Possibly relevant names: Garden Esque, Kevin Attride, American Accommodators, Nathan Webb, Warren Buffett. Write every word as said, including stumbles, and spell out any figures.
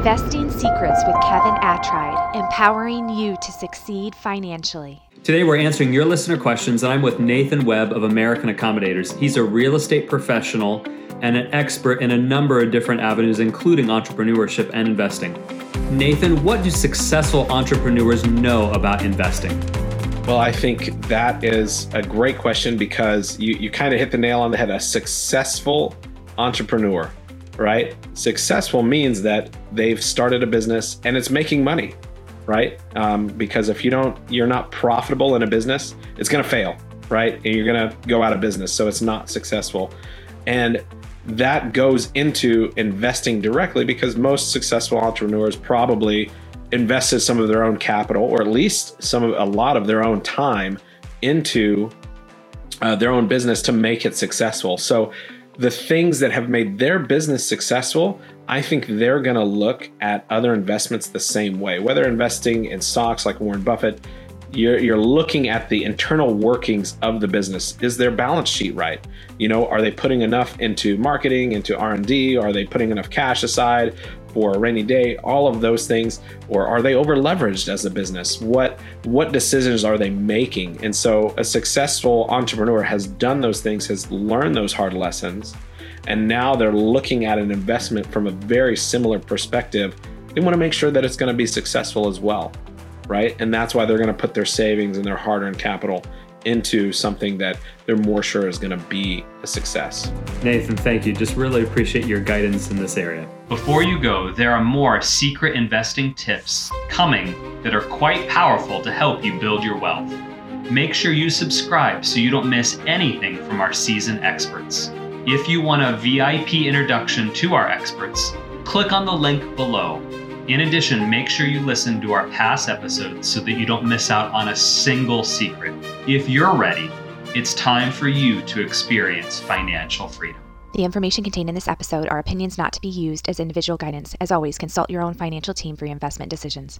Investing Secrets with Kevin Attride, empowering you to succeed financially. Today we're answering your listener questions, and I'm with Nathan Webb of American Accommodators. He's a real estate professional and an expert in a number of different avenues, including entrepreneurship and investing. Nathan, what do successful entrepreneurs know about investing? Well, I think that is a great question because you, you kind of hit the nail on the head. A successful entrepreneur, right? Successful means that they've started a business and it's making money, right? Um, because if you don't, you're not profitable in a business, it's going to fail, right? And you're going to go out of business. So it's not successful. And that goes into investing directly because most successful entrepreneurs probably invested some of their own capital, or at least some of a lot of their own time into uh, their own business to make it successful. So the things that have made their business successful, I think they're going to look at other investments the same way. Whether investing in stocks like Warren Buffett, you're, you're looking at the internal workings of the business. Is their balance sheet right? You know, are they putting enough into marketing, into R and D? Are they putting enough cash aside for a rainy day? All of those things. Or are they over leveraged as a business? What what decisions are they making? And so a successful entrepreneur has done those things, has learned those hard lessons, and now they're looking at an investment from a very similar perspective. They want to make sure that it's going to be successful as well, right? And that's why they're going to put their savings and their hard-earned capital into something that they're more sure is going to be a success. Nathan, thank you. Just really appreciate your guidance in this area. Before you go, there are more secret investing tips coming that are quite powerful to help you build your wealth. Make sure you subscribe so you don't miss anything from our seasoned experts. If you want a V I P introduction to our experts, click on the link below. In addition, make sure you listen to our past episodes so that you don't miss out on a single secret. If you're ready, it's time for you to experience financial freedom. The information contained in this episode are opinions not to be used as individual guidance. As always, consult your own financial team for your investment decisions.